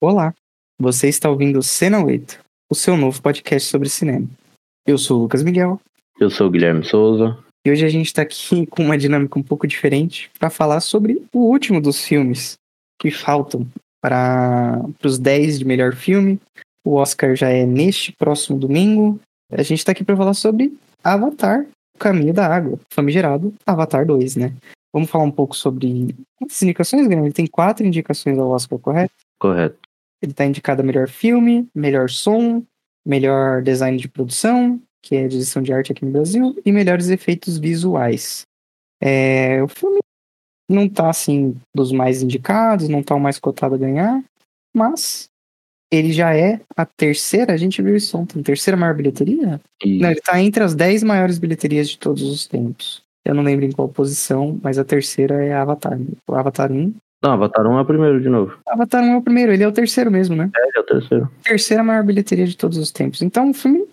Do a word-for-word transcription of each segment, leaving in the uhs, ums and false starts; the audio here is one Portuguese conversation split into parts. Olá, você está ouvindo o Cena oito, o seu novo podcast sobre cinema. Eu sou o Lucas Miguel. Eu sou o Guilherme Souza. E hoje a gente está aqui com uma dinâmica um pouco diferente para falar sobre o último dos filmes que faltam para os dez de melhor filme. O Oscar já é neste próximo domingo. A gente está aqui para falar sobre Avatar, o Caminho da Água, famigerado Avatar dois, né? Vamos falar um pouco sobre... Quantas indicações, Guilherme? Ele tem quatro indicações ao Oscar, correto? Correto. Ele está indicado a melhor filme, melhor som, melhor design de produção, que é direção de arte aqui no Brasil, e melhores efeitos visuais. É, o filme não está, assim, dos mais indicados, não está o mais cotado a ganhar, mas ele já é a terceira, a gente viu isso ontem, terceira maior bilheteria? E... Não, ele está entre as dez maiores bilheterias de todos os tempos. Eu não lembro em qual posição, mas a terceira é a Avatar. O Avatar um. Não, Avatar um é o primeiro de novo. Avatar um é o primeiro, ele é o terceiro mesmo, né? É, ele é o terceiro. Terceira maior bilheteria de todos os tempos. Então, o filme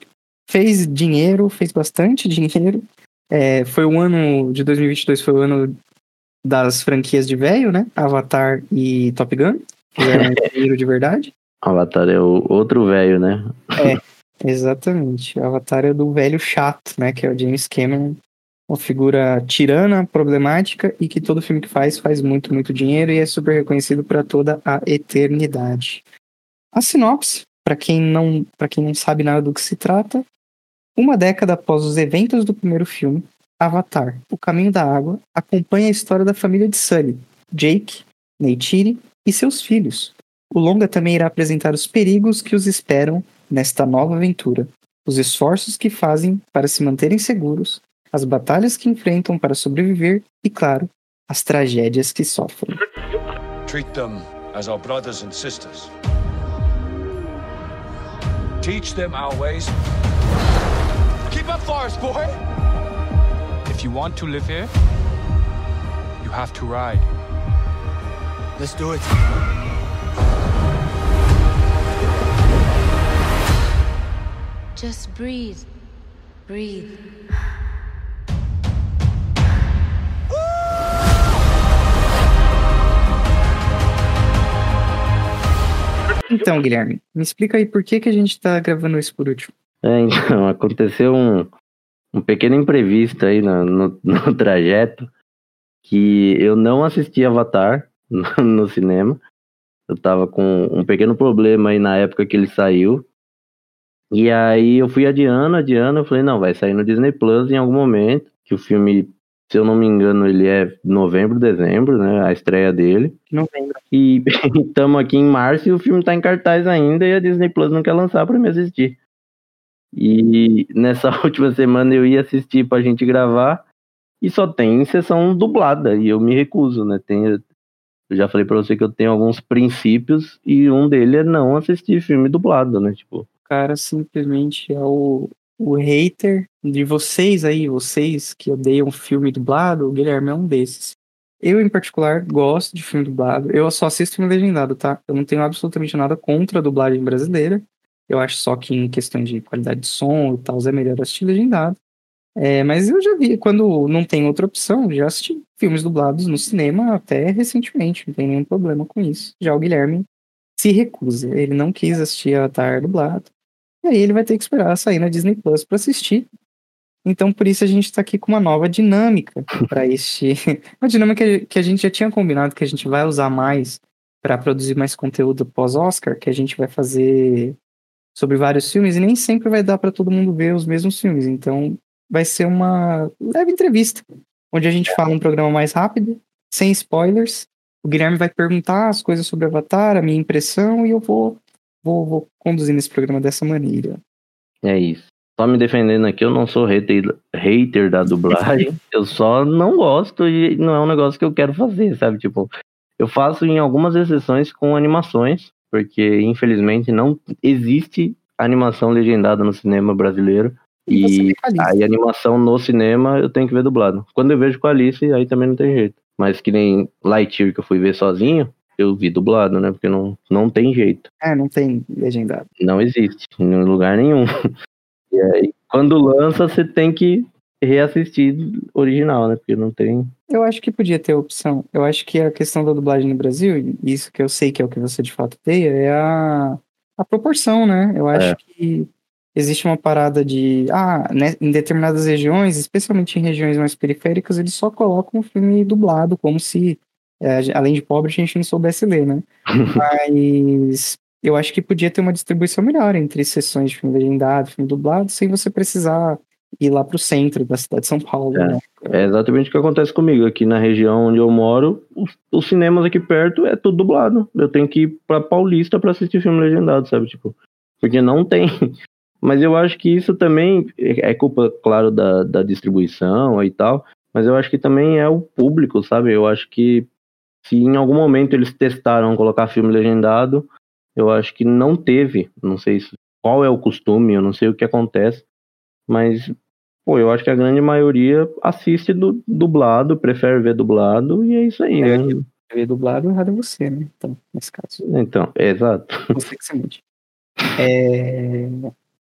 fez dinheiro, fez bastante dinheiro. É, foi o ano de dois mil e vinte e dois, foi o ano das franquias de velho, né? Avatar e Top Gun, que era um dinheiro de verdade. Avatar é o outro velho, né? É, exatamente. Avatar é do velho chato, né? Que é o James Cameron. Uma figura tirana, problemática, e que todo filme que faz, faz muito, muito dinheiro e é super reconhecido para toda a eternidade. A sinopse, para quem não, para quem não sabe nada do que se trata, uma década após os eventos do primeiro filme, Avatar, O Caminho da Água, acompanha a história da família de Sully, Jake, Neytiri e seus filhos. O longa também irá apresentar os perigos que os esperam nesta nova aventura, os esforços que fazem para se manterem seguros, as batalhas que enfrentam para sobreviver e, claro, as tragédias que sofrem. Treat them as our brothers and sisters. Teach them our ways. Keep up for us, boy. If you want to live here, you have to ride. Let's do it. Just breathe. Breathe. Então, Guilherme, me explica aí por que, que a gente tá gravando isso por último. É, então, aconteceu um, um pequeno imprevisto aí no, no, no trajeto, que eu não assisti Avatar no, no cinema. Eu tava com um pequeno problema aí na época que ele saiu. E aí eu fui adiando, adiando, eu falei, não, vai sair no Disney Plus em algum momento, que o filme... Se eu não me engano, ele é novembro, dezembro, né? A estreia dele. Novembro. E estamos aqui em março e o filme está em cartaz ainda e a Disney Plus não quer lançar para me assistir. E nessa última semana eu ia assistir para a gente gravar e só tem sessão dublada e eu me recuso, né? Tem, eu já falei para você que eu tenho alguns princípios e um deles é não assistir filme dublado, né? Tipo, o cara simplesmente é o... O hater de vocês aí, vocês que odeiam filme dublado, o Guilherme é um desses. Eu, em particular, gosto de filme dublado. Eu só assisto filme legendado, tá? Eu não tenho absolutamente nada contra a dublagem brasileira. Eu acho só que em questão de qualidade de som e tal, é melhor assistir legendado. É, mas eu já vi, quando não tem outra opção, já assisti filmes dublados no cinema até recentemente. Não tem nenhum problema com isso. Já o Guilherme se recusa. Ele não quis assistir Avatar dublado. E aí ele vai ter que esperar sair na Disney Plus para assistir. Então, por isso, a gente está aqui com uma nova dinâmica para este... Uma dinâmica que a gente já tinha combinado que a gente vai usar mais para produzir mais conteúdo pós-Oscar, que a gente vai fazer sobre vários filmes e nem sempre vai dar para todo mundo ver os mesmos filmes. Então, vai ser uma leve entrevista, onde a gente fala um programa mais rápido, sem spoilers. O Guilherme vai perguntar as coisas sobre Avatar, a minha impressão, e eu vou... Vou, vou conduzindo esse programa dessa maneira. É isso. Só me defendendo aqui, eu não sou hater, hater da dublagem. Eu só não gosto e não é um negócio que eu quero fazer, sabe? Tipo, eu faço em algumas exceções com animações, porque infelizmente não existe animação legendada no cinema brasileiro. E, e aí animação no cinema eu tenho que ver dublado. Quando eu vejo com a Alice, aí também não tem jeito. Mas que nem Lightyear que eu fui ver sozinho, eu vi dublado, né? Porque não, não tem jeito. É, não tem legendado. Não existe, em lugar nenhum. E aí, quando lança, você tem que reassistir original, né? Porque não tem... Eu acho que podia ter opção. Eu acho que a questão da dublagem no Brasil, isso que eu sei que é o que você de fato tem, é a, a proporção, né? Eu acho é. que existe uma parada de... Ah, né, em determinadas regiões, especialmente em regiões mais periféricas, eles só colocam o filme dublado, como se, é, além de pobre, a gente não soubesse ler, né? Mas... eu acho que podia ter uma distribuição melhor entre sessões de filme legendado, filme dublado, sem você precisar ir lá pro centro da cidade de São Paulo. É, né? É exatamente o que acontece comigo. Aqui na região onde eu moro, os, os cinemas aqui perto é tudo dublado. Eu tenho que ir pra Paulista pra assistir filme legendado, sabe? Tipo, porque não tem. Mas eu acho que isso também é culpa, claro, da, da distribuição e tal, mas eu acho que também é o público, sabe? Eu acho que se em algum momento eles testaram colocar filme legendado, eu acho que não teve, não sei qual é o costume, eu não sei o que acontece, mas, pô, eu acho que a grande maioria assiste do, dublado, prefere ver dublado, e é isso aí, é, né? Ver dublado, errado é você, né? Então, nesse caso. Então, é exato. Você que se mude. É...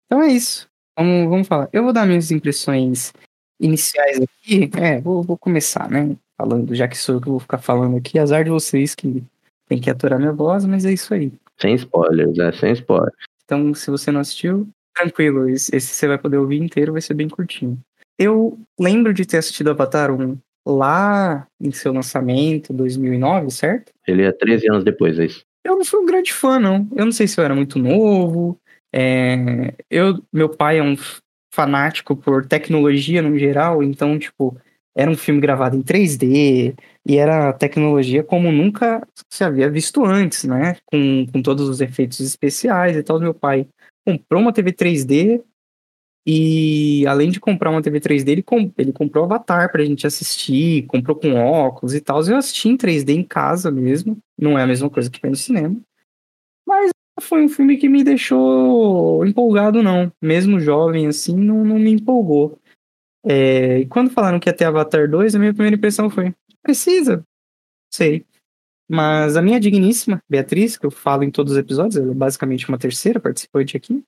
Então é isso, vamos, vamos falar. Eu vou dar minhas impressões iniciais aqui, é, vou, vou começar, né? Falando, já que sou eu que vou ficar falando aqui, azar de vocês que tem que aturar minha voz, mas é isso aí. Sem spoilers, é, sem spoilers. Então, se você não assistiu, tranquilo, esse, esse você vai poder ouvir inteiro, vai ser bem curtinho. Eu lembro de ter assistido Avatar um lá em seu lançamento, dois mil e nove, certo? Ele é treze anos depois, é isso? Eu não fui um grande fã, não. Eu não sei se eu era muito novo. É... Eu, meu pai é um fanático por tecnologia no geral, então, tipo... Era um filme gravado em três D, e era tecnologia como nunca se havia visto antes, né? Com, com todos os efeitos especiais e tal. Meu pai comprou uma T V três D, e além de comprar uma T V três D, ele, comp- ele comprou Avatar pra gente assistir, comprou com óculos e tal. Eu assisti em três D em casa mesmo, não é a mesma coisa que foi no cinema. Mas foi um filme que me deixou empolgado, não. Mesmo jovem, assim, não, não me empolgou. É, e quando falaram que ia ter Avatar dois, a minha primeira impressão foi, precisa? Sei. Mas a minha digníssima, Beatriz, que eu falo em todos os episódios, ela é basicamente uma terceira participante aqui,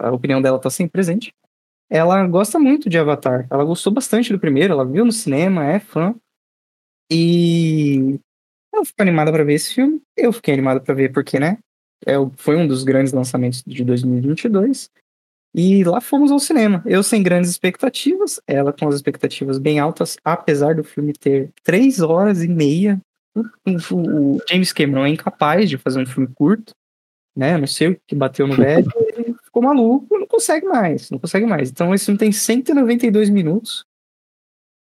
a opinião dela tá sempre presente, ela gosta muito de Avatar, ela gostou bastante do primeiro, ela viu no cinema, é fã, e ela ficou animada pra ver esse filme, eu fiquei animado pra ver porque, né, é, foi um dos grandes lançamentos de dois mil e vinte e dois, e lá fomos ao cinema, eu sem grandes expectativas, ela com as expectativas bem altas, apesar do filme ter três horas e meia. O James Cameron é incapaz de fazer um filme curto, né, não sei o que bateu no velho, ele ficou maluco, não consegue mais, não consegue mais. Então esse filme tem cento e noventa e dois minutos,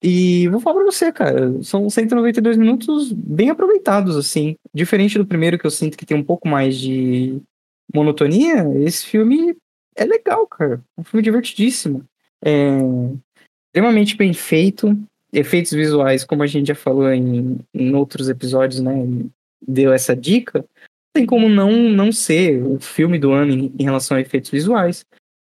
e vou falar pra você, cara, são cento e noventa e dois minutos bem aproveitados, assim, diferente do primeiro que eu sinto que tem um pouco mais de monotonia, esse filme... É legal, cara. Um filme divertidíssimo. É... Extremamente bem feito. Efeitos visuais, como a gente já falou em, em outros episódios, né? Deu essa dica. Não tem como não, não ser o filme do ano em, em relação a efeitos visuais.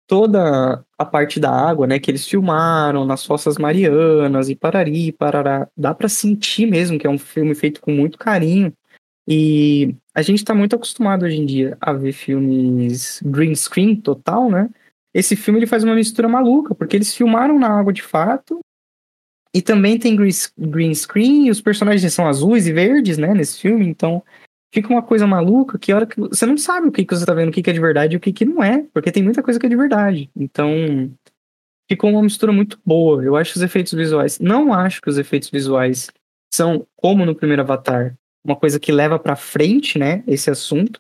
Toda a parte da água, né? Que eles filmaram nas Fossas Marianas e parari, parará. Dá pra sentir mesmo que é um filme feito com muito carinho. E a gente tá muito acostumado hoje em dia a ver filmes green screen total, né? Esse filme ele faz uma mistura maluca, porque eles filmaram na água de fato, e também tem green screen, e os personagens são azuis e verdes, né, nesse filme, então fica uma coisa maluca que a hora que você não sabe o que, que você tá vendo, o que, que é de verdade e o que, que não é, porque tem muita coisa que é de verdade. Então ficou uma mistura muito boa. Eu acho os efeitos visuais... Não acho que os efeitos visuais são, como no primeiro Avatar, uma coisa que leva pra frente, né, esse assunto.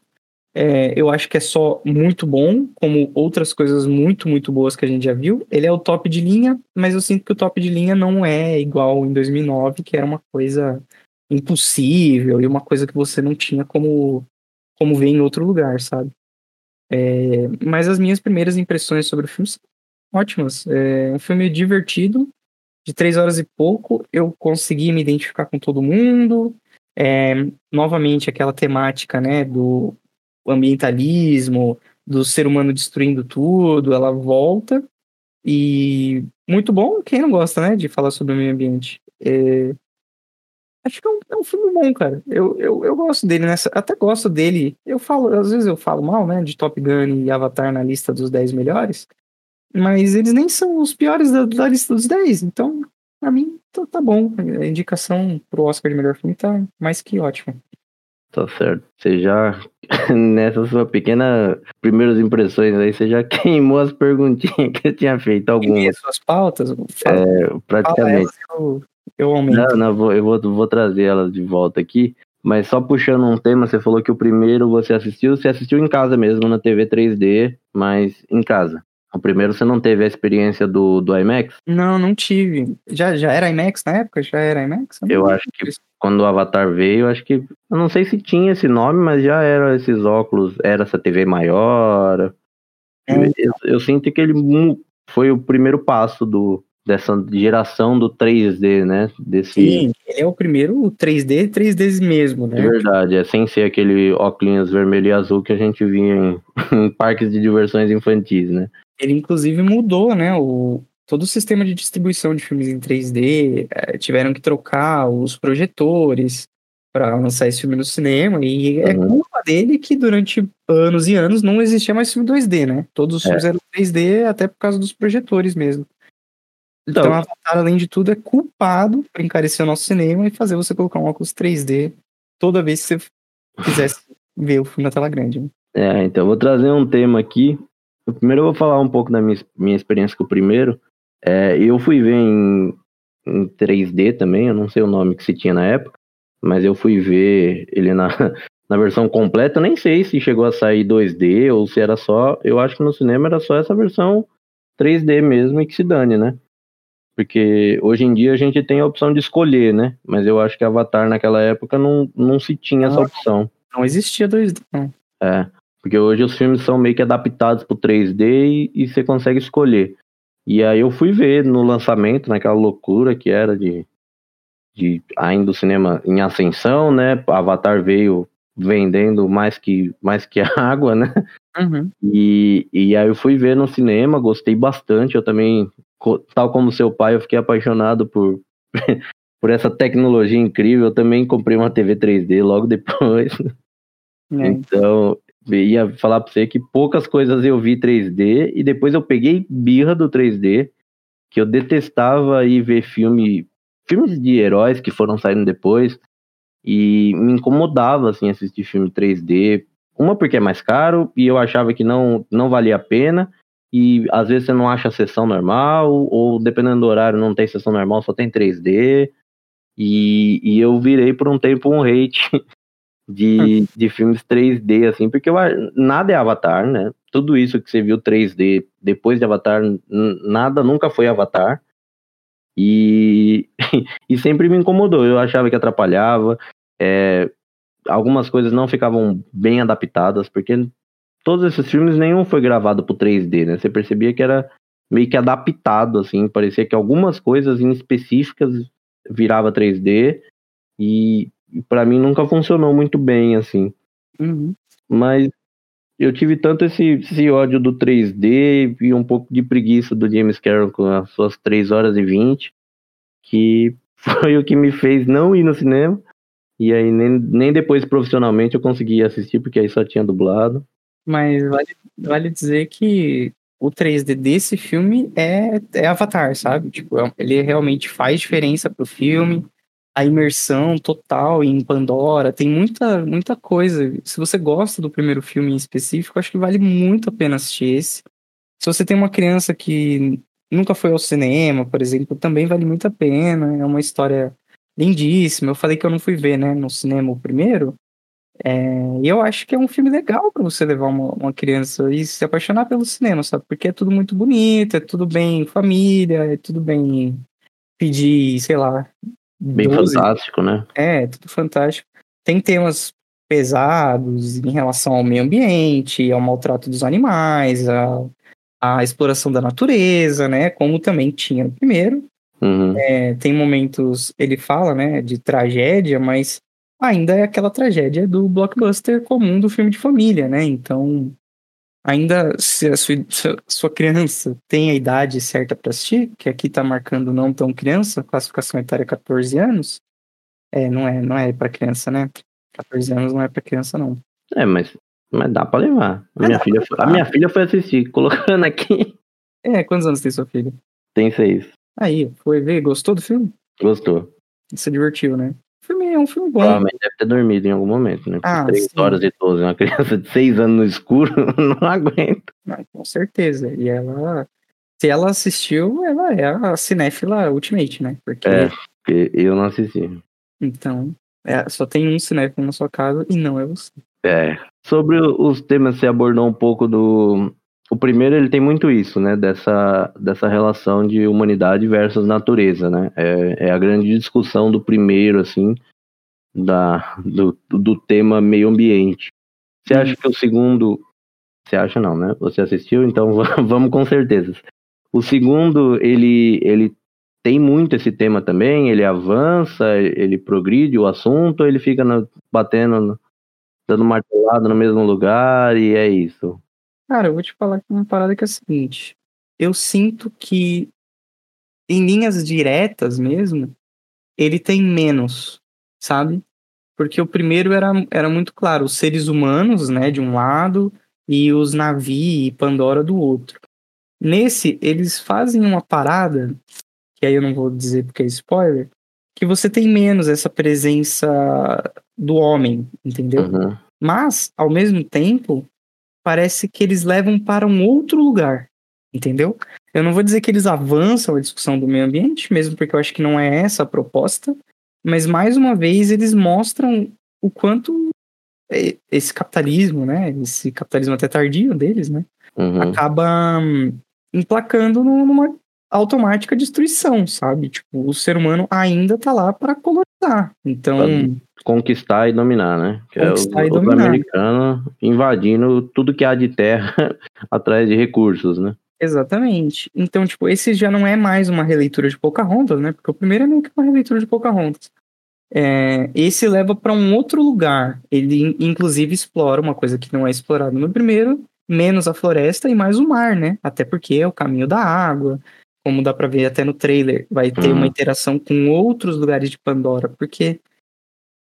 É, eu acho que é só muito bom, como outras coisas muito, muito boas que a gente já viu. Ele é o top de linha, mas eu sinto que o top de linha não é igual em dois mil e nove, que era uma coisa impossível e uma coisa que você não tinha como, como ver em outro lugar, sabe? É, mas as minhas primeiras impressões sobre o filme são ótimas. É um filme divertido, de três horas e pouco. Eu consegui me identificar com todo mundo. É, novamente aquela temática, né, do ambientalismo, do ser humano destruindo tudo, ela volta, e muito bom, quem não gosta, né, de falar sobre o meio ambiente. É, acho que é um, é um filme bom, cara. Eu, eu, eu gosto dele, nessa, até gosto dele. Eu falo, às vezes eu falo mal, né, de Top Gun e Avatar na lista dos dez melhores, Mas eles nem são os piores da, da lista dos dez. Então, pra mim, tá, tá bom. A indicação pro Oscar de melhor filme tá mais que ótima. Tá certo. Você já, nessa sua pequena primeiras impressões aí, você já queimou as perguntinhas que eu tinha feito. Algumas. E as suas pautas? Fala, é, praticamente. Eu, eu aumento. Não, não, eu, vou, eu vou, vou trazer elas de volta aqui. Mas só puxando um tema, você falou que o primeiro você assistiu, você assistiu em casa mesmo, na T V três D, mas em casa. O primeiro você não teve a experiência do, do IMAX? Não, não tive. Já, já era IMAX na época? Já era IMAX? Eu, eu acho que isso. Quando o Avatar veio, acho que... Eu não sei se tinha esse nome, mas já eram esses óculos, era essa T V maior. É. Eu, eu sinto que ele foi o primeiro passo do... dessa geração do três D, né? Desse... Sim, ele é o primeiro três D, três D mesmo, né? É verdade, é sem ser aquele óculos vermelho e azul que a gente via em, em parques de diversões infantis, né? Ele, inclusive, mudou, né? O, todo o sistema de distribuição de filmes em três D, é, tiveram que trocar os projetores para lançar esse filme no cinema, e uhum. é culpa dele que durante anos e anos não existia mais filme dois D, né? Todos os filmes é. eram três D, até por causa dos projetores mesmo. Então, então, Avatar, além de tudo, é culpado por encarecer o nosso cinema e fazer você colocar um óculos três D toda vez que você quisesse ver o filme na tela grande. É, então, eu vou trazer um tema aqui. Primeiro eu vou falar um pouco da minha, minha experiência com o primeiro. É, eu fui ver em, em três D também, eu não sei o nome que se tinha na época, mas eu fui ver ele na, na versão completa. Eu nem sei se chegou a sair dois D ou se era só... Eu acho que no cinema era só essa versão três D mesmo e que se dane, né? Porque hoje em dia a gente tem a opção de escolher, né? Mas eu acho que Avatar naquela época não, não se tinha não, essa opção. Não existia dois D, não. É, porque hoje os filmes são meio que adaptados pro três D e, e você consegue escolher. E aí eu fui ver no lançamento, naquela loucura que era de, de ainda o cinema em ascensão, né? Avatar veio vendendo mais que, mais que água, né? Uhum. E, e aí eu fui ver no cinema, gostei bastante, eu também... Tal como seu pai, eu fiquei apaixonado por, por essa tecnologia incrível. Eu também comprei uma T V três D logo depois. É. Então, ia falar pra você que poucas coisas eu vi três D. E depois eu peguei birra do três D, que eu detestava ir ver filme, filmes de heróis que foram saindo depois. E me incomodava, assim, assistir filme três D. Uma porque é mais caro e eu achava que não, não valia a pena. E às vezes você não acha a sessão normal, ou dependendo do horário não tem sessão normal, só tem três D. E, e eu virei por um tempo um hate de, de filmes três D, assim, porque eu, nada é Avatar, né? Tudo isso que você viu três D depois de Avatar, n- nada nunca foi Avatar. E, e sempre me incomodou, eu achava que atrapalhava. É, algumas coisas não ficavam bem adaptadas, porque... Todos esses filmes, nenhum foi gravado pro três D, né? Você percebia que era meio que adaptado, assim. Parecia que algumas coisas em específicas virava três D. E pra mim nunca funcionou muito bem, assim. Uhum. Mas eu tive tanto esse, esse ódio do três D e um pouco de preguiça do James Cameron com as suas três horas e vinte. Que foi o que me fez não ir no cinema. E aí nem, nem depois profissionalmente eu consegui assistir, porque aí só tinha dublado. Mas vale, vale dizer que o três D desse filme é, é Avatar, sabe? Tipo, ele realmente faz diferença pro filme. A imersão total em Pandora. Tem muita, muita coisa. Se você gosta do primeiro filme em específico, acho que vale muito a pena assistir esse. Se você tem uma criança que nunca foi ao cinema, por exemplo, também vale muito a pena. É uma história lindíssima. Eu falei que eu não fui ver, né, no cinema o primeiro. E é, eu acho que é um filme legal pra você levar uma, uma criança e se apaixonar pelo cinema, sabe? Porque é tudo muito bonito, é tudo bem família, é tudo bem pedir, sei lá... Bem doze. Fantástico, né? É, é, tudo fantástico. Tem temas pesados em relação ao meio ambiente, ao maltrato dos animais, a, a exploração da natureza, né? Como também tinha no primeiro. Uhum. É, tem momentos, ele fala, né, de tragédia, mas... ainda é aquela tragédia do blockbuster comum do filme de família, né? Então, ainda se a sua, se a sua criança tem a idade certa para assistir, que aqui tá marcando não tão criança, classificação etária catorze anos, é, não é, não é para criança, né? catorze anos não é para criança, não. É, mas, mas dá para levar. A minha, filha, levar. a minha filha foi assistir, colocando aqui. É, quantos anos tem sua filha? Tem seis. Aí, foi ver, gostou do filme? Gostou. Se divertiu, né? O filme é um filme bom. Provavelmente deve ter dormido em algum momento, né? Por ah, três horas e doze, uma criança de seis anos no escuro não aguenta. Não, com certeza. E ela, se ela assistiu, ela é a cinéfila ultimate, né? Porque... É, porque eu não assisti. Então, é, só tem um cinéfilo na sua casa e não é você. É. Sobre os temas, você abordou um pouco do... O primeiro, ele tem muito isso, né, dessa, dessa relação de humanidade versus natureza, né, é, é a grande discussão do primeiro, assim, da, do, do tema meio ambiente. Você acha que o segundo, você acha não, né, você assistiu, então vamos com certeza. O segundo, ele, ele tem muito esse tema também, ele avança, ele progride o assunto, ele fica na, batendo, dando martelada no mesmo lugar, e é isso. Cara, eu vou te falar uma parada que é a seguinte. Eu sinto que, em linhas diretas mesmo, ele tem menos, sabe? Porque o primeiro era, era muito claro, os seres humanos, né, de um lado, e os Na'vi e Pandora do outro. Nesse, eles fazem uma parada, que aí eu não vou dizer porque é spoiler, que você tem menos essa presença do homem, entendeu? Uhum. Mas, ao mesmo tempo... parece que eles levam para um outro lugar, entendeu? Eu não vou dizer que eles avançam a discussão do meio ambiente, mesmo porque eu acho que não é essa a proposta, mas mais uma vez eles mostram o quanto esse capitalismo, né, esse capitalismo até tardio deles, né, uhum. acaba emplacando numa automática destruição, sabe? Tipo, o ser humano ainda tá lá para colonizar, então... Vale. Conquistar e dominar, né? Que conquistar é o, e dominar. Os americanos invadindo tudo que há de terra atrás de recursos, né? Exatamente. Então, tipo, esse já não é mais uma releitura de Pocahontas, né? Porque o primeiro é meio que uma releitura de Pocahontas. É, esse leva para um outro lugar. Ele, inclusive, explora uma coisa que não é explorada no primeiro, menos a floresta e mais o mar, né? Até porque é o caminho da água. Como dá pra ver até no trailer, vai ter hum. uma interação com outros lugares de Pandora, porque...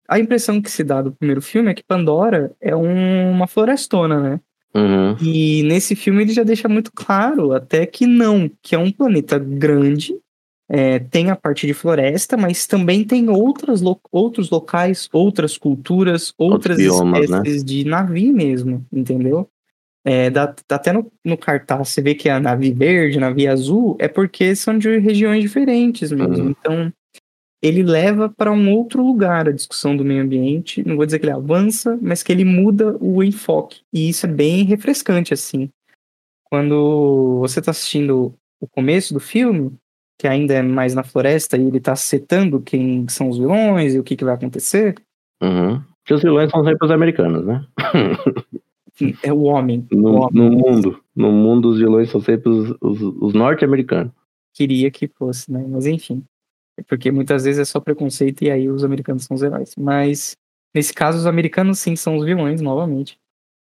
A impressão que se dá do primeiro filme é que Pandora é um, uma florestona, né? Uhum. E nesse filme ele já deixa muito claro até que não, que é um planeta grande, é, tem a parte de floresta, mas também tem outras lo- outros locais, outras culturas, outras biomas, espécies, né? De Na'vi mesmo, entendeu? É, dá, dá até no, no cartaz, você vê que a Na'vi verde, a Na'vi azul, é porque são de regiões diferentes mesmo, uhum. Então... ele leva para um outro lugar a discussão do meio ambiente, não vou dizer que ele avança, mas que ele muda o enfoque, e isso é bem refrescante, assim. Quando você está assistindo o começo do filme, que ainda é mais na floresta, e ele está setando quem são os vilões e o que, que vai acontecer... Uhum. Porque os vilões são sempre os americanos, né? É o homem. No, o homem. No mundo, no mundo os vilões são sempre os, os, os norte-americanos. Queria que fosse, né? Mas enfim... Porque muitas vezes é só preconceito e aí os americanos são os heróis. Mas, nesse caso, os americanos sim são os vilões, novamente.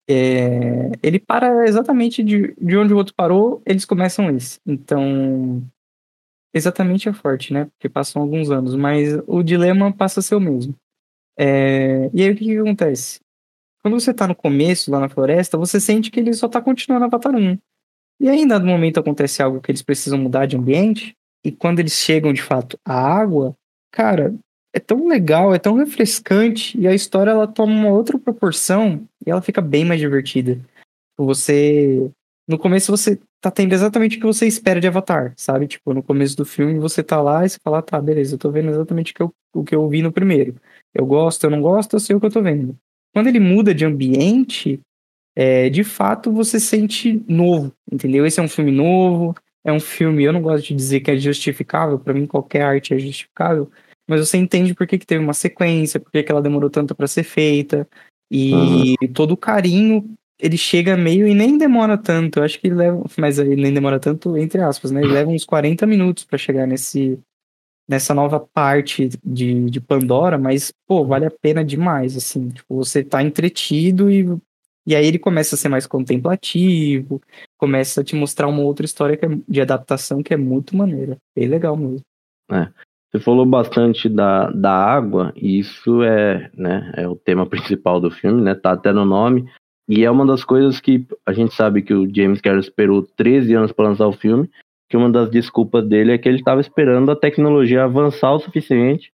É... Ele para exatamente de, de onde o outro parou, eles começam esse. Então, exatamente é forte, né? Porque passam alguns anos, mas o dilema passa a ser o mesmo. É... E aí o que, que acontece? Quando você tá no começo, lá na floresta, você sente que ele só tá continuando Avatar um. E aí, em dado momento, acontece algo que eles precisam mudar de ambiente... E quando eles chegam, de fato, à água, cara, é tão legal, é tão refrescante, e a história, ela toma uma outra proporção, e ela fica bem mais divertida. Você, no começo, você tá tendo exatamente o que você espera de Avatar, sabe? Tipo, no começo do filme, você tá lá e você fala, tá, beleza, eu tô vendo exatamente o que eu, o que eu vi no primeiro. Eu gosto, eu não gosto, eu sei o que eu tô vendo. Quando ele muda de ambiente, é, de fato, você sente novo, entendeu? Esse é um filme novo... É um filme, eu não gosto de dizer que é justificável, pra mim qualquer arte é justificável, mas você entende por que, que teve uma sequência, por que, que ela demorou tanto pra ser feita, e uhum. todo o carinho, ele chega meio e nem demora tanto, eu acho que ele leva, mas ele nem demora tanto, entre aspas, né, ele leva uns quarenta minutos pra chegar nesse, nessa nova parte de, de Pandora, mas, pô, vale a pena demais, assim, tipo, você tá entretido e... E aí ele começa a ser mais contemplativo, começa a te mostrar uma outra história que é de adaptação que é muito maneira, bem legal mesmo. É, você falou bastante da, da água, e isso é, né, é o tema principal do filme, né? Tá até no nome, E é uma das coisas que a gente sabe que o James Cameron esperou treze anos para lançar o filme, que uma das desculpas dele é que ele estava esperando a tecnologia avançar o suficiente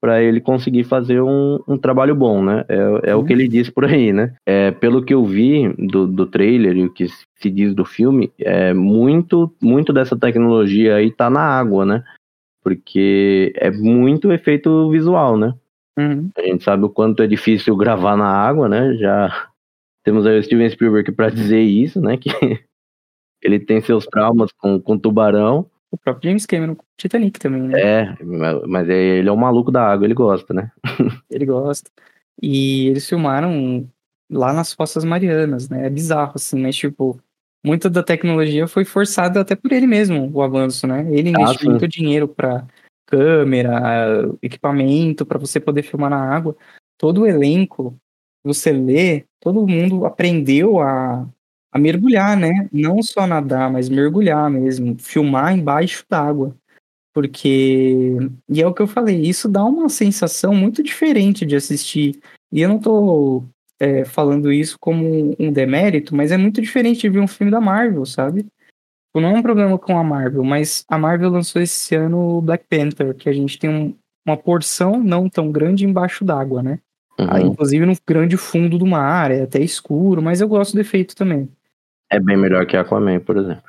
para ele conseguir fazer um, um trabalho bom, né? É, é o que ele diz por aí, né? É, pelo que eu vi do, do trailer e o que se diz do filme, é, muito, muito dessa tecnologia aí tá na água, né? Porque é muito efeito visual, né? Uhum. A gente sabe o quanto é difícil gravar na água, né? Já temos aí o Steven Spielberg para dizer isso, né? Que ele tem seus traumas com, com tubarão. O próprio James Cameron com Titanic também, né? É, mas ele é um maluco da água, ele gosta, né? Ele gosta. E eles filmaram lá nas Fossas Marianas, né? É bizarro, assim, mas tipo, muita da tecnologia foi forçada até por ele mesmo, o avanço, né? Ele investiu ah, muito dinheiro pra câmera, equipamento, pra você poder filmar na água. Todo o elenco, você lê, todo mundo aprendeu a... a mergulhar, né? Não só nadar, mas mergulhar mesmo. Filmar embaixo d'água. Porque... E é o que eu falei, isso dá uma sensação muito diferente de assistir. E eu não tô é, falando isso como um demérito, mas é muito diferente de ver um filme da Marvel, sabe? Não é um problema com a Marvel, mas a Marvel lançou esse ano o Black Panther, que a gente tem um, uma porção não tão grande embaixo d'água, né? Uhum. Aí, inclusive no grande fundo do mar, é até escuro, mas eu gosto do efeito também. É bem melhor que Aquaman, por exemplo.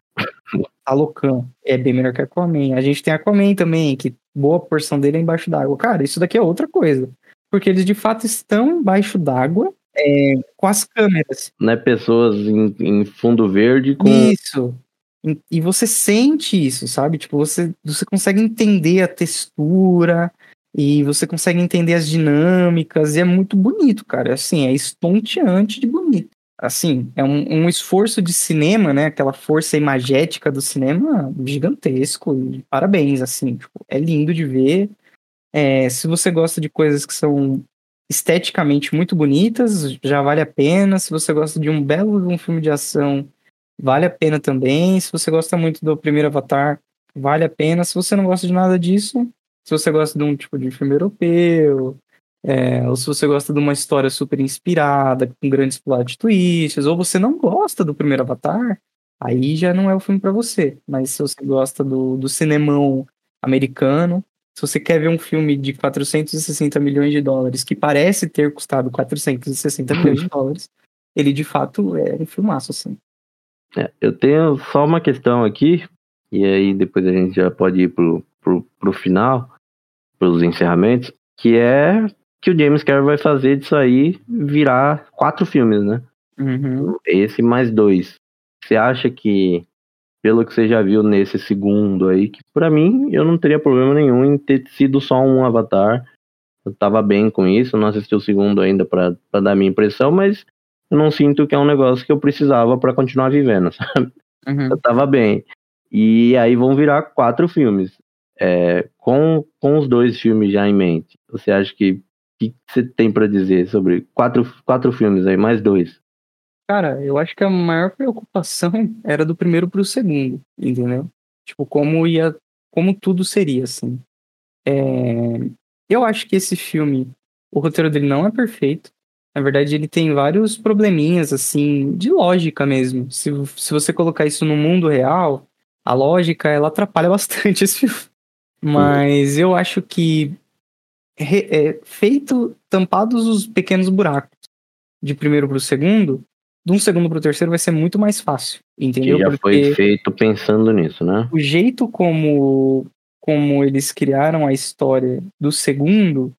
Alocan, é bem melhor que Aquaman. A gente tem Aquaman também, que boa porção dele é embaixo d'água. Cara, isso daqui é outra coisa. Porque eles de fato estão embaixo d'água é, com as câmeras. Né, pessoas em, em fundo verde com... Isso. E você sente isso, sabe? Tipo, você, você consegue entender a textura... E você consegue entender as dinâmicas, e é muito bonito, cara. Assim, é estonteante de bonito. Assim, é um, um esforço de cinema, né? Aquela força imagética do cinema gigantesco. E parabéns, assim. Tipo, é lindo de ver. É, se você gosta de coisas que são esteticamente muito bonitas, já vale a pena. Se você gosta de um belo um filme de ação, vale a pena também. Se você gosta muito do primeiro Avatar, vale a pena. Se você não gosta de nada disso... Se você gosta de um tipo de filme europeu, é, ou se você gosta de uma história super inspirada, com grandes plot twists, ou você não gosta do primeiro Avatar, aí já não é o filme pra você. Mas se você gosta do, do cinemão americano, se você quer ver um filme de quatrocentos e sessenta milhões de dólares, que parece ter custado quatrocentos e sessenta milhões de dólares, ele de fato é um filmaço, assim. É, eu tenho só uma questão aqui, e aí depois a gente já pode ir pro... Pro, pro final, pros encerramentos, que é que o James Cameron vai fazer disso aí virar quatro filmes, né? Uhum. Esse mais dois. Você acha que, pelo que você já viu nesse segundo aí, que pra mim, eu não teria problema nenhum em ter sido só um Avatar. Eu tava bem com isso, não assisti o segundo ainda pra, pra dar minha impressão, mas eu não sinto que é um negócio que eu precisava pra continuar vivendo, sabe? Uhum. Eu tava bem. E aí vão virar quatro filmes. É, com, com os dois filmes já em mente, você acha que que você tem pra dizer sobre quatro, quatro filmes aí, mais dois? Cara, eu acho que a maior preocupação era do primeiro pro segundo, entendeu? Tipo, como ia, como tudo seria, assim. É, eu acho que esse filme, o roteiro dele não é perfeito. Na verdade, ele tem vários probleminhas, assim, de lógica mesmo. Se, se você colocar isso no mundo real, a lógica, ela atrapalha bastante esse filme. Mas eu acho que re, é, feito, tampados os pequenos buracos de primeiro pro segundo, de um segundo pro terceiro vai ser muito mais fácil, entendeu? Que já Porque foi feito pensando nisso, né? O jeito como, como eles criaram a história do segundo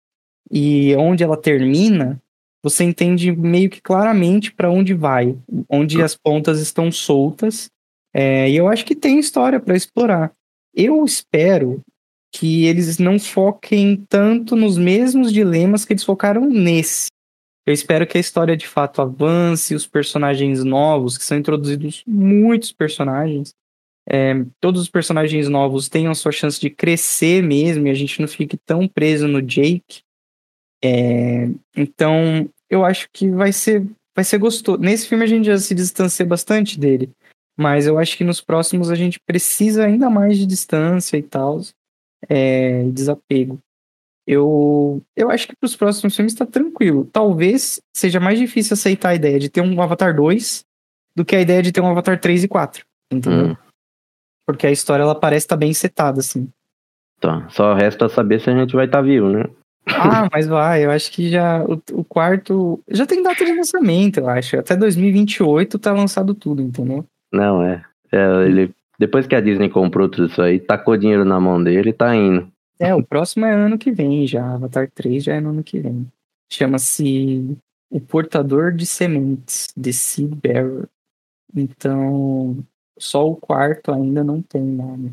e onde ela termina, você entende meio que claramente para onde vai, onde as pontas estão soltas, é, e eu acho que tem história para explorar. Eu espero que eles não foquem tanto nos mesmos dilemas que eles focaram nesse. Eu espero que a história de fato avance, os personagens novos, que são introduzidos muitos personagens, é, todos os personagens novos tenham a sua chance de crescer mesmo, e a gente não fique tão preso no Jake. É, então, eu acho que vai ser, vai ser gostoso. Nesse filme a gente já se distancia bastante dele, mas eu acho que nos próximos a gente precisa ainda mais de distância e tal. É, desapego. eu, eu acho que pros próximos filmes tá tranquilo. Talvez seja mais difícil aceitar a ideia de ter um Avatar dois do que a ideia de ter um Avatar três e quatro, entendeu? Hum. Porque a história, ela parece estar tá bem setada, assim. Tá, só resta saber se a gente vai estar tá vivo, né? Ah, mas vai, eu acho que já o, o quarto... Já tem data de lançamento, eu acho. Até dois mil e vinte e oito tá lançado tudo, entendeu? Não, é. é ele, depois que a Disney comprou tudo isso aí, tacou dinheiro na mão dele e tá indo. É, o próximo é ano que vem já. Avatar três já é no ano que vem. Chama-se O Portador de Sementes, The Seed Bearer. Então, só o quarto ainda não tem nome.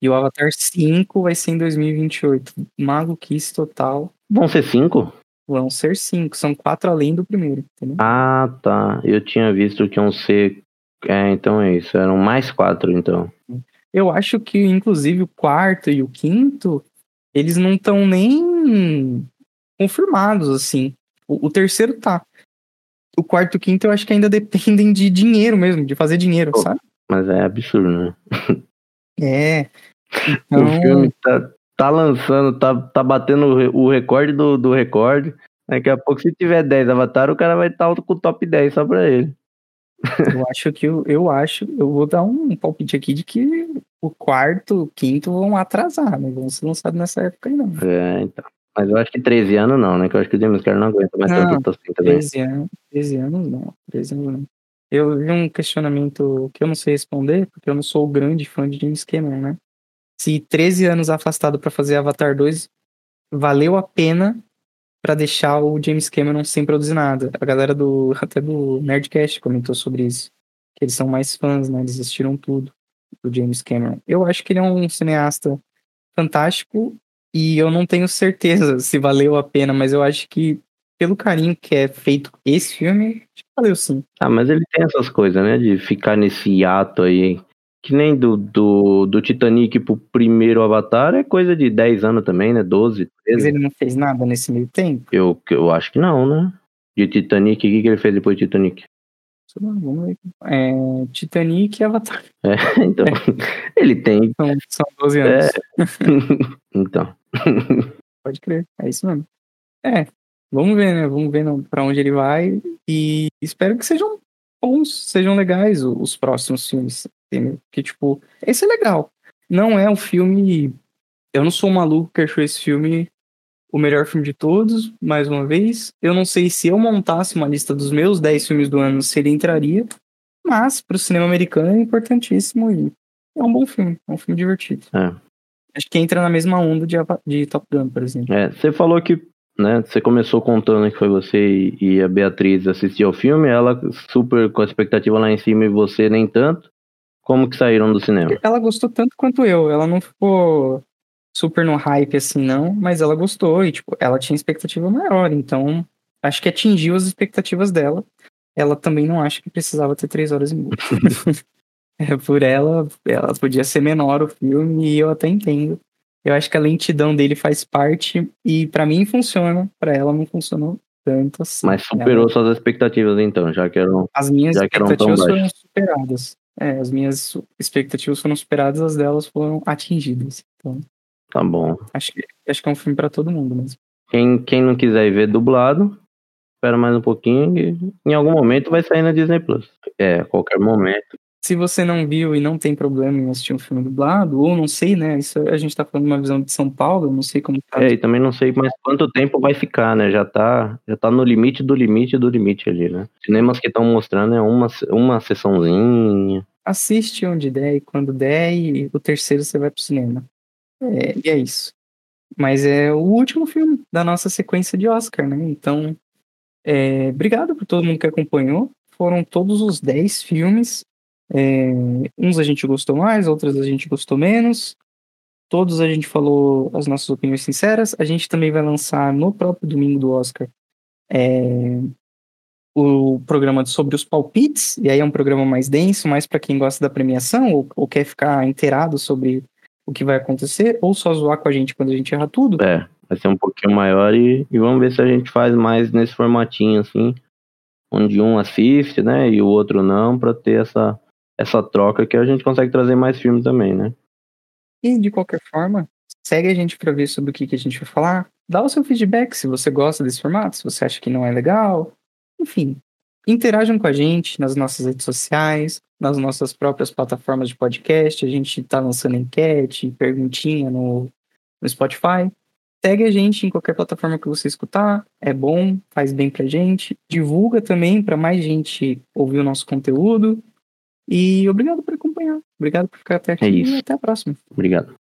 E o Avatar cinco vai ser em dois mil e vinte e oito. Maluquice total. Vão ser cinco? Vão ser cinco. São quatro além do primeiro, entendeu? Ah, tá. Eu tinha visto que iam ser... É, então é isso. Eram mais quatro, então. Eu acho que, inclusive, o quarto e o quinto, eles não estão nem confirmados, assim. O, o terceiro tá. O quarto e o quinto eu acho que ainda dependem de dinheiro mesmo, de fazer dinheiro, pô, sabe? Mas é absurdo, né? É. Então... O filme tá, tá lançando, tá, tá batendo o recorde do, do recorde. Daqui a pouco, se tiver dez Avatar, o cara vai estar tá com o top dez só pra ele. Eu acho que, eu, eu acho, eu vou dar um palpite aqui de que o quarto, o quinto vão atrasar, não vão ser lançados nessa época aí não. É, então. Mas eu acho que treze anos não, né? Que eu acho que o James Cameron não aguenta mais tanto assim também. treze anos, treze anos não, treze anos não. Eu vi um questionamento que eu não sei responder, porque eu não sou o grande fã de James Cameron, né? Se treze anos afastado pra fazer Avatar dois, valeu a pena pra deixar o James Cameron sem produzir nada. A galera do, até do Nerdcast comentou sobre isso. Que eles são mais fãs, né? Eles assistiram tudo do James Cameron. Eu acho que ele é um cineasta fantástico e eu não tenho certeza se valeu a pena, mas eu acho que pelo carinho que é feito esse filme, acho que valeu sim. Ah, mas ele tem essas coisas, né? De ficar nesse hiato aí. Que nem do, do, do Titanic pro primeiro Avatar é coisa de dez anos também, né? doze, treze. Mas ele não fez nada nesse meio tempo? Eu, eu acho que não, né? De Titanic, o que, que ele fez depois de Titanic? Vamos ver. É, Titanic e Avatar. É, então. É. Ele tem. São, são doze anos. É. Então. Pode crer, é isso mesmo. É, vamos ver, né? Vamos ver pra onde ele vai. E espero que sejam bons, sejam legais os próximos filmes. Que tipo, esse é legal. Não é um filme... Eu não sou um maluco que achou esse filme o melhor filme de todos, mais uma vez. Eu não sei se eu montasse uma lista dos meus dez filmes do ano, se ele entraria. Mas, pro cinema americano, é importantíssimo. E é um bom filme. É um filme divertido. É. Acho que entra na mesma onda de, de Top Gun, por exemplo. É, você falou que... Né, você começou contando que foi você e a Beatriz assistir ao filme. Ela super com a expectativa lá em cima e você nem tanto. Como que saíram do cinema? Ela gostou tanto quanto eu. Ela não ficou super no hype assim, não. Mas ela gostou e, tipo, ela tinha expectativa maior. Então, acho que atingiu as expectativas dela. Ela também não acha que precisava ter três horas e meia. É, por ela, ela podia ser menor o filme e eu até entendo. Eu acho que a lentidão dele faz parte e pra mim funciona. Pra ela não funcionou tanto assim. Mas superou ela... suas expectativas, então, já que eram... As minhas já expectativas foram superadas. É, as minhas expectativas foram superadas, as delas foram atingidas. Então, tá bom. Acho que, acho que é um filme pra todo mundo mesmo. Quem, quem não quiser ir ver dublado, espera mais um pouquinho e em algum momento vai sair na Disney Plus. É, a qualquer momento. Se você não viu e não tem problema em assistir um filme dublado, ou não sei, né? Isso a gente tá falando de uma visão de São Paulo, eu não sei como tá. É, e também não sei mais quanto tempo vai ficar, né? Já tá, já tá no limite do limite do limite ali, né? Cinemas que estão mostrando é uma, uma sessãozinha. Assiste onde der e quando der e o terceiro você vai pro cinema. É, e é isso. Mas é o último filme da nossa sequência de Oscar, né? Então, é, obrigado por todo mundo que acompanhou. Foram todos os dez filmes. É, uns a gente gostou mais, outros a gente gostou menos. Todos a gente falou as nossas opiniões sinceras. A gente também vai lançar no próprio domingo do Oscar é, o programa sobre os palpites. E aí é um programa mais denso, mais para quem gosta da premiação ou, ou quer ficar inteirado sobre o que vai acontecer, ou só zoar com a gente quando a gente errar tudo. É, vai ser um pouquinho maior e, e vamos ver se a gente faz mais nesse formatinho assim, onde um assiste, né, e o outro não, para ter essa essa troca que a gente consegue trazer mais filme também, né? E de qualquer forma, Segue a gente para ver sobre o que, que a gente vai falar. Dá o seu feedback se você gosta desse formato, se você acha que não é legal. Enfim, interajam com a gente nas nossas redes sociais, nas nossas próprias plataformas de podcast. A gente está lançando enquete, perguntinha no, no Spotify. Segue a gente em qualquer plataforma que você escutar, é bom, faz bem pra gente. Divulga também pra mais gente ouvir o nosso conteúdo. E obrigado por acompanhar. Obrigado por ficar até aqui é e até a próxima. Obrigado.